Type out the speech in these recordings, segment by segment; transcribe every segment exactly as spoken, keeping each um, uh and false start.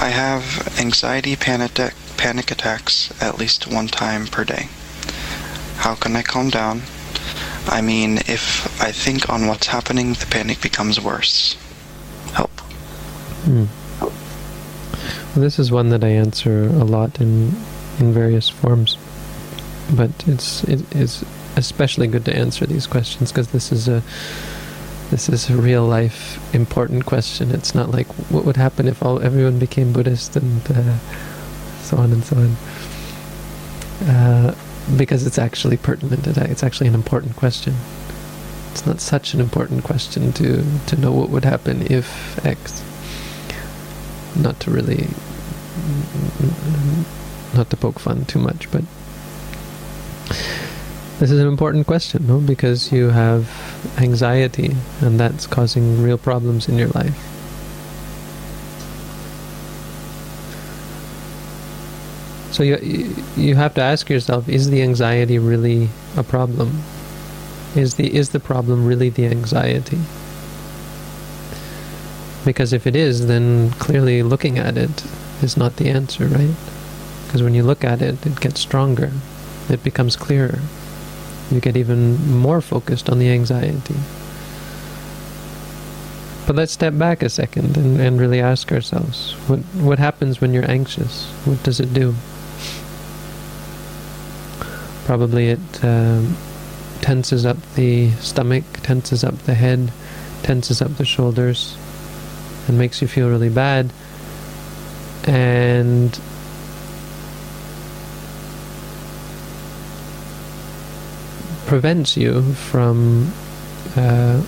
I have anxiety panic, panic attacks at least one time per day. How can I calm down? I mean, if I think on what's happening, the panic becomes worse. Help. Hmm. Well, this is one that I answer a lot in in various forms, but it's it is especially good to answer these questions because this is a this is a real life important question. It's not like what would happen if all everyone became Buddhist and uh, so on and so on. Uh, because it's actually pertinent. It's actually an important question. It's not such an important question to to know what would happen if X. Not to really, not to poke fun too much, but this is an important question, no? Because you have anxiety, and that's causing real problems in your life. So you you have to ask yourself: is the anxiety really a problem? Is the is the problem really the anxiety? Because if it is, then clearly looking at it is not the answer, right? Because when you look at it, it gets stronger. It becomes clearer. You get even more focused on the anxiety. But let's step back a second and, and really ask ourselves, what what happens when you're anxious? What does it do? Probably it uh, tenses up the stomach, tenses up the head, tenses up the shoulders, and makes you feel really bad, and prevents you from uh,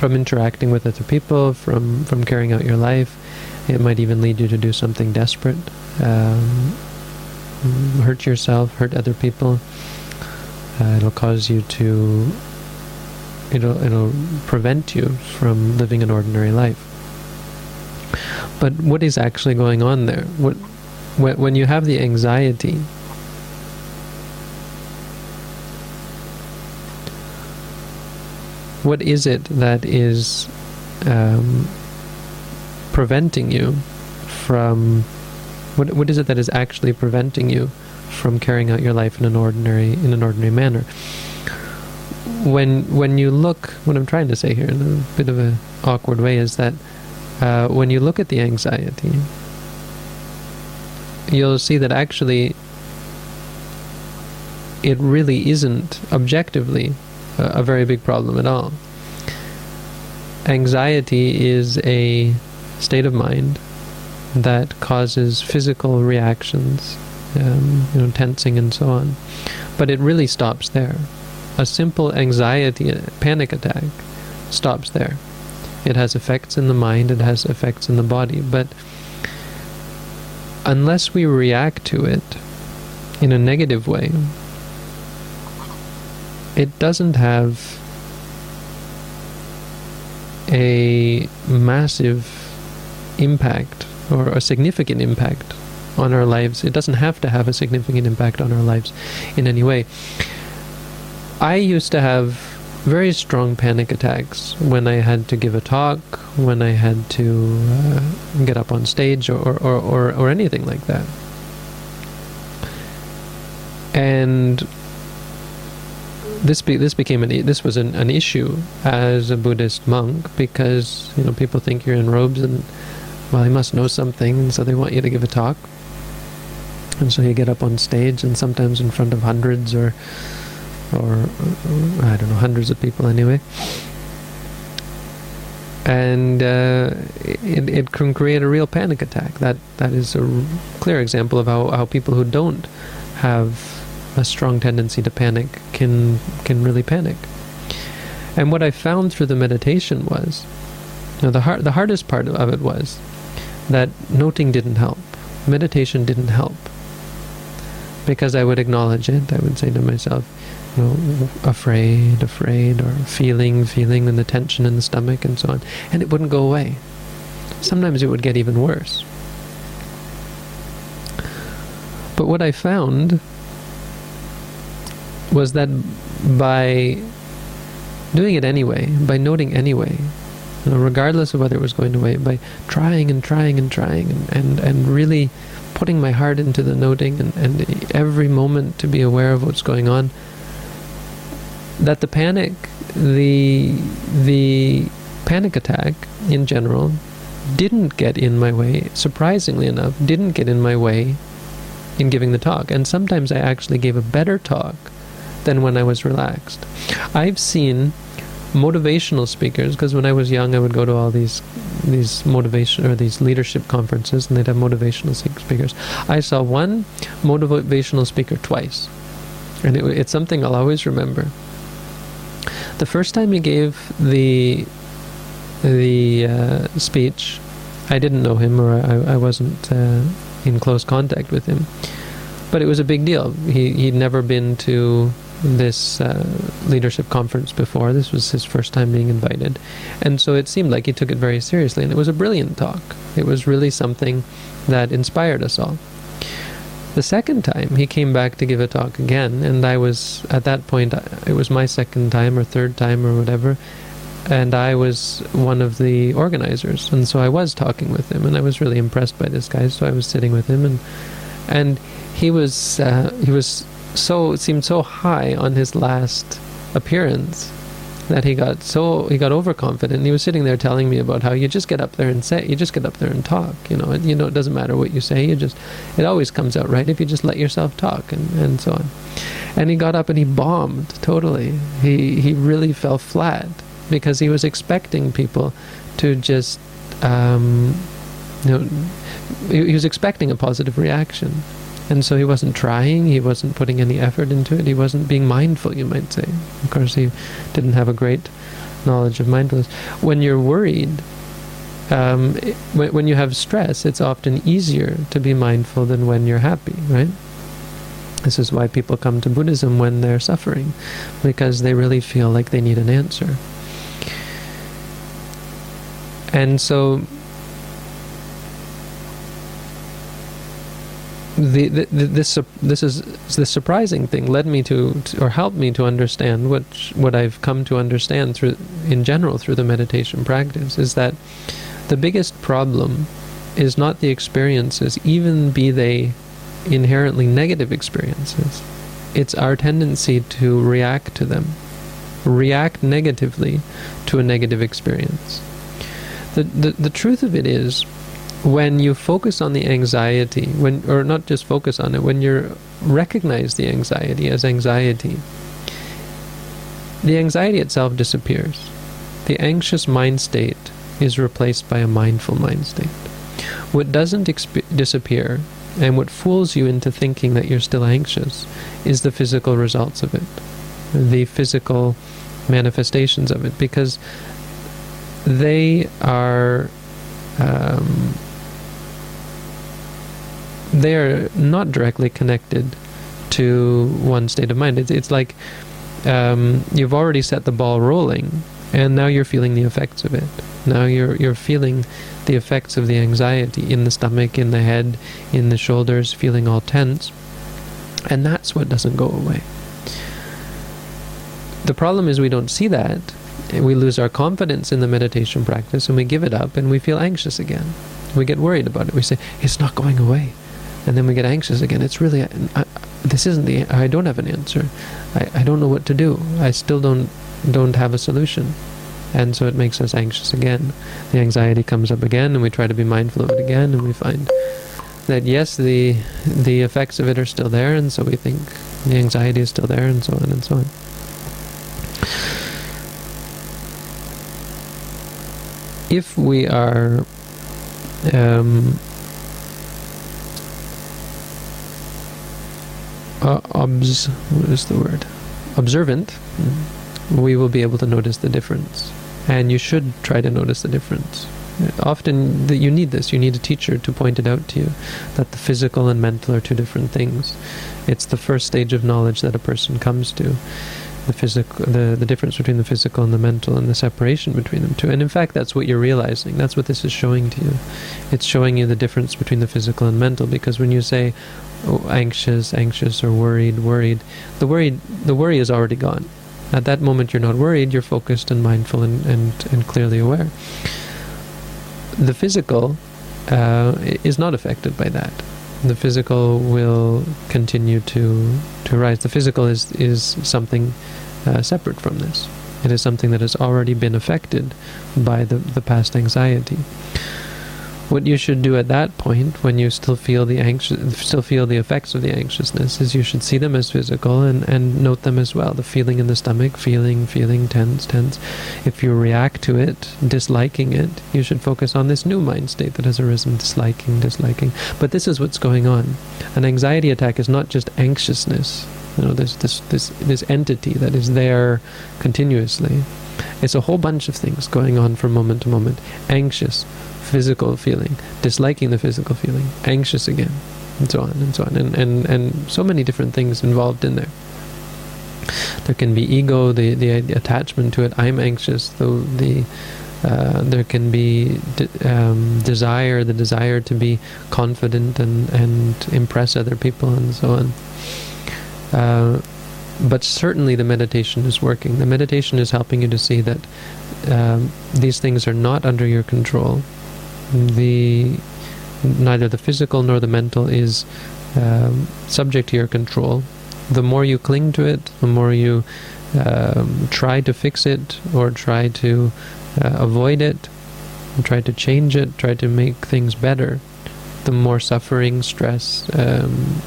from interacting with other people, from, from carrying out your life. It might even lead you to do something desperate, um, hurt yourself, hurt other people. Uh, it'll cause you to, it'll it'll prevent you from living an ordinary life. But what is actually going on there? What, when you have the anxiety, what is it that is um, preventing you from? What what is it that is actually preventing you from carrying out your life in an ordinary in an ordinary manner? When when you look, what I'm trying to say here in a bit of an awkward way is that. Uh, when you look at the anxiety, you'll see that actually it really isn't objectively a, a very big problem at all. Anxiety is a state of mind that causes physical reactions, um, you know, tensing and so on. But it really stops there. A simple anxiety panic attack stops there. It has effects in the mind, it has effects in the body, but unless we react to it in a negative way, it doesn't have a massive impact or a significant impact on our lives. It doesn't have to have a significant impact on our lives in any way. I used to have very strong panic attacks when I had to give a talk, when I had to uh, get up on stage, or or, or or anything like that. And this be, this became an this was an, an issue as a Buddhist monk, because you know people think you're in robes and well you must know something, and so they want you to give a talk, and so you get up on stage, and sometimes in front of hundreds or. Or, or I don't know, hundreds of people anyway, and uh, it, it can create a real panic attack. That that is a r- clear example of how, how people who don't have a strong tendency to panic can can really panic. And what I found through the meditation was, you know, the har- the hardest part of it was that noting didn't help, meditation didn't help, because I would acknowledge it. I would say to myself, you know, afraid, afraid, or feeling, feeling, and the tension in the stomach, and so on. And it wouldn't go away. Sometimes it would get even worse. But what I found was that by doing it anyway, by noting anyway, you know, regardless of whether it was going to wait, by trying and trying and trying and, and, and really putting my heart into the noting and, and every moment to be aware of what's going on, that the panic, the the panic attack in general, didn't get in my way, surprisingly enough, didn't get in my way in giving the talk. And sometimes I actually gave a better talk than when I was relaxed. I've seen motivational speakers, because when I was young I would go to all these these motivation or these leadership conferences, and they'd have motivational speakers. I saw one motivational speaker twice, and it, it's something I'll always remember. The first time he gave the the uh, speech, I didn't know him, or I, I wasn't uh, in close contact with him, but it was a big deal. He, he'd never been to this uh, leadership conference before. This was his first time being invited, and so it seemed like he took it very seriously, and it was a brilliant talk. It was really something that inspired us all. The second time he came back to give a talk again, and I was, at that point, it was my second time or third time or whatever, and I was one of the organizers, and so I was talking with him, and I was really impressed by this guy, so I was sitting with him, and and he was uh, he was so seemed so high on his last appearance that he got so he got overconfident, and he was sitting there telling me about how you just get up there and say you just get up there and talk, you know, and you know it doesn't matter what you say, you just it always comes out right if you just let yourself talk, and, and so on. And he got up and he bombed totally. He he really fell flat, because he was expecting people to just, um, you know, he, he was expecting a positive reaction. And so he wasn't trying, he wasn't putting any effort into it, he wasn't being mindful, you might say. Of course, he didn't have a great knowledge of mindfulness. When you're worried, um, it, when, when you have stress, it's often easier to be mindful than when you're happy, right? This is why people come to Buddhism when they're suffering, because they really feel like they need an answer. And so the, the, the this this is the surprising thing led me to, to or helped me to understand what what I've come to understand through in general through the meditation practice, is that the biggest problem is not the experiences, even be they inherently negative experiences. It's our tendency to react to them, react negatively to a negative experience. The, the the truth of it is, when you focus on the anxiety, when or not just focus on it, when you recognize the anxiety as anxiety, the anxiety itself disappears. The anxious mind state is replaced by a mindful mind state. What doesn't exp- disappear, and what fools you into thinking that you're still anxious, is the physical results of it, the physical manifestations of it, because they are um, they are not directly connected to one state of mind. It's, it's like um, you've already set the ball rolling, and now you're feeling the effects of it. Now you're you're feeling the effects of the anxiety in the stomach, in the head, in the shoulders, feeling all tense, and that's what doesn't go away. The problem is we don't see that. We lose our confidence in the meditation practice, and we give it up, and we feel anxious again. We get worried about it. We say, it's not going away. And then we get anxious again. It's really, I, this isn't the, I don't have an answer. I, I don't know what to do. I still don't, don't have a solution. And so it makes us anxious again. The anxiety comes up again, and we try to be mindful of it again, and we find that, yes, the the effects of it are still there, and so we think the anxiety is still there, and so on and so on. If we are um, uh, obs, what is the word? observant, we will be able to notice the difference. And you should try to notice the difference. Often the, you need this, you need a teacher to point it out to you, that the physical and mental are two different things. It's the first stage of knowledge that a person comes to. The physical, the, the difference between the physical and the mental, and the separation between them two. And in fact, that's what you're realizing. That's what this is showing to you. It's showing you the difference between the physical and mental. Because when you say oh, anxious, anxious, or worried, worried, the worried, the worry is already gone. At that moment, you're not worried, you're focused and mindful and, and, and clearly aware. The physical uh, is not affected by that. The physical will continue to, to arise. The physical is, is something uh, separate from this. It is something that has already been affected by the, the past anxiety. What you should do at that point, when you still feel the anxious, still feel the effects of the anxiousness, is you should see them as physical and, and note them as well. The feeling in the stomach, feeling, feeling, tense, tense. If you react to it, disliking it, you should focus on this new mind state that has arisen, disliking, disliking. But this is what's going on. An anxiety attack is not just anxiousness. You know, there's this, this, this entity that is there continuously. It's a whole bunch of things going on from moment to moment. Anxious. Physical feeling, disliking the physical feeling, anxious again, and so on and so on, and, and, and so many different things involved in there. There can be ego, the, the attachment to it, I'm anxious, though the uh, there can be de- um, desire, the desire to be confident and, and impress other people and so on. Uh, but certainly the meditation is working. The meditation is helping you to see that um, these things are not under your control. The neither the physical nor the mental is um, subject to your control. The more you cling to it, the more you um, try to fix it or try to uh, avoid it, or try to change it, try to make things better, the more suffering, stress, um,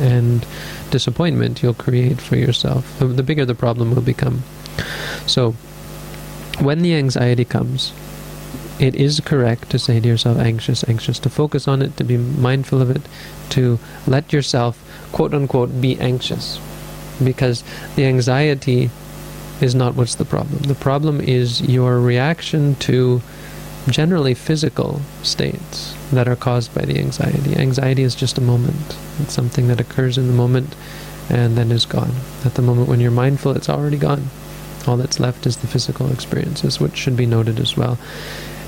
and disappointment you'll create for yourself. The, the bigger the problem will become. So, when the anxiety comes, it is correct to say to yourself, anxious, anxious, to focus on it, to be mindful of it, to let yourself, quote-unquote, be anxious. Because the anxiety is not what's the problem. The problem is your reaction to generally physical states that are caused by the anxiety. Anxiety is just a moment. It's something that occurs in the moment and then is gone. At the moment when you're mindful, it's already gone. All that's left is the physical experiences, which should be noted as well.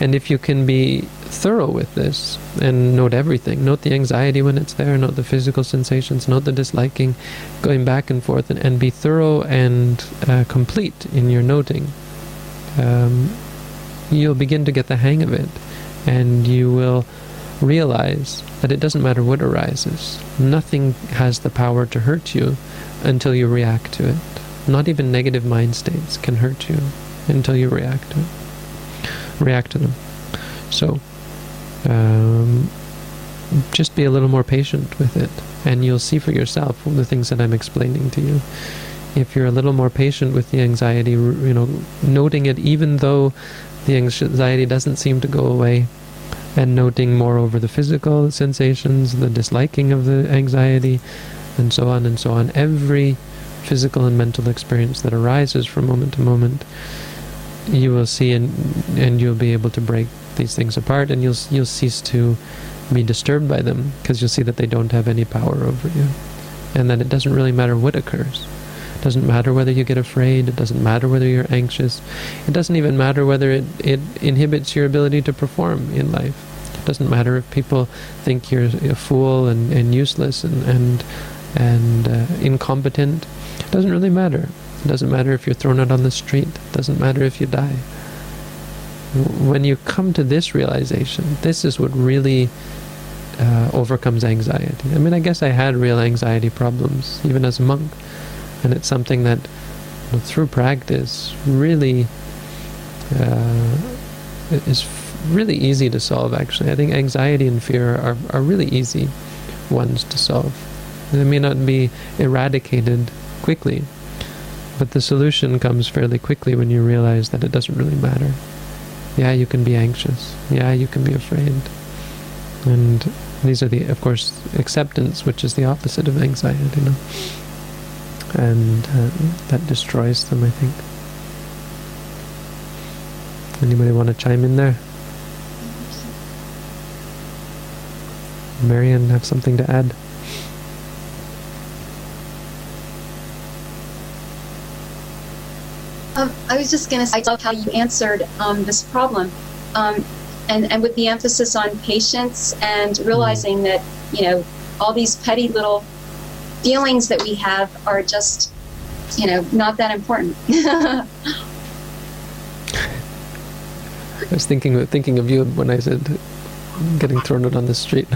And if you can be thorough with this and note everything, note the anxiety when it's there, note the physical sensations, note the disliking, going back and forth, and, and be thorough and uh, complete in your noting, um, you'll begin to get the hang of it. And you will realize that it doesn't matter what arises. Nothing has the power to hurt you until you react to it. Not even negative mind states can hurt you until you react to it. react to them. So, um, just be a little more patient with it, and you'll see for yourself the things that I'm explaining to you. If you're a little more patient with the anxiety, you know, noting it even though the anxiety doesn't seem to go away, and noting moreover the physical sensations, the disliking of the anxiety, and so on and so on. Every physical and mental experience that arises from moment to moment, you will see, and and you'll be able to break these things apart, and you'll you'll cease to be disturbed by them, because you'll see that they don't have any power over you, and that it doesn't really matter what occurs. It doesn't matter whether you get afraid. It doesn't matter whether you're anxious. It doesn't even matter whether it, it inhibits your ability to perform in life. It doesn't matter if people think you're a fool and, and useless and and, and uh, incompetent. It doesn't really matter. It doesn't matter if you're thrown out on the street. It doesn't matter if you die. When you come to this realization, this is what really uh, overcomes anxiety. I mean, I guess I had real anxiety problems, even as a monk. And it's something that, you know, through practice, really uh, is really easy to solve, actually. I think anxiety and fear are, are really easy ones to solve. They may not be eradicated quickly, but the solution comes fairly quickly when you realize that it doesn't really matter. Yeah, you can be anxious. Yeah, you can be afraid. And these are the, of course, acceptance, which is the opposite of anxiety, you know. And uh, that destroys them, I think. Anybody want to chime in there? Marian, have something to add? Um, I was just going to say, I love how you answered um, this problem, um, and, and with the emphasis on patience and realizing mm. that, you know, all these petty little feelings that we have are just you know, not that important. I was thinking, thinking of you when I said getting thrown out on the street.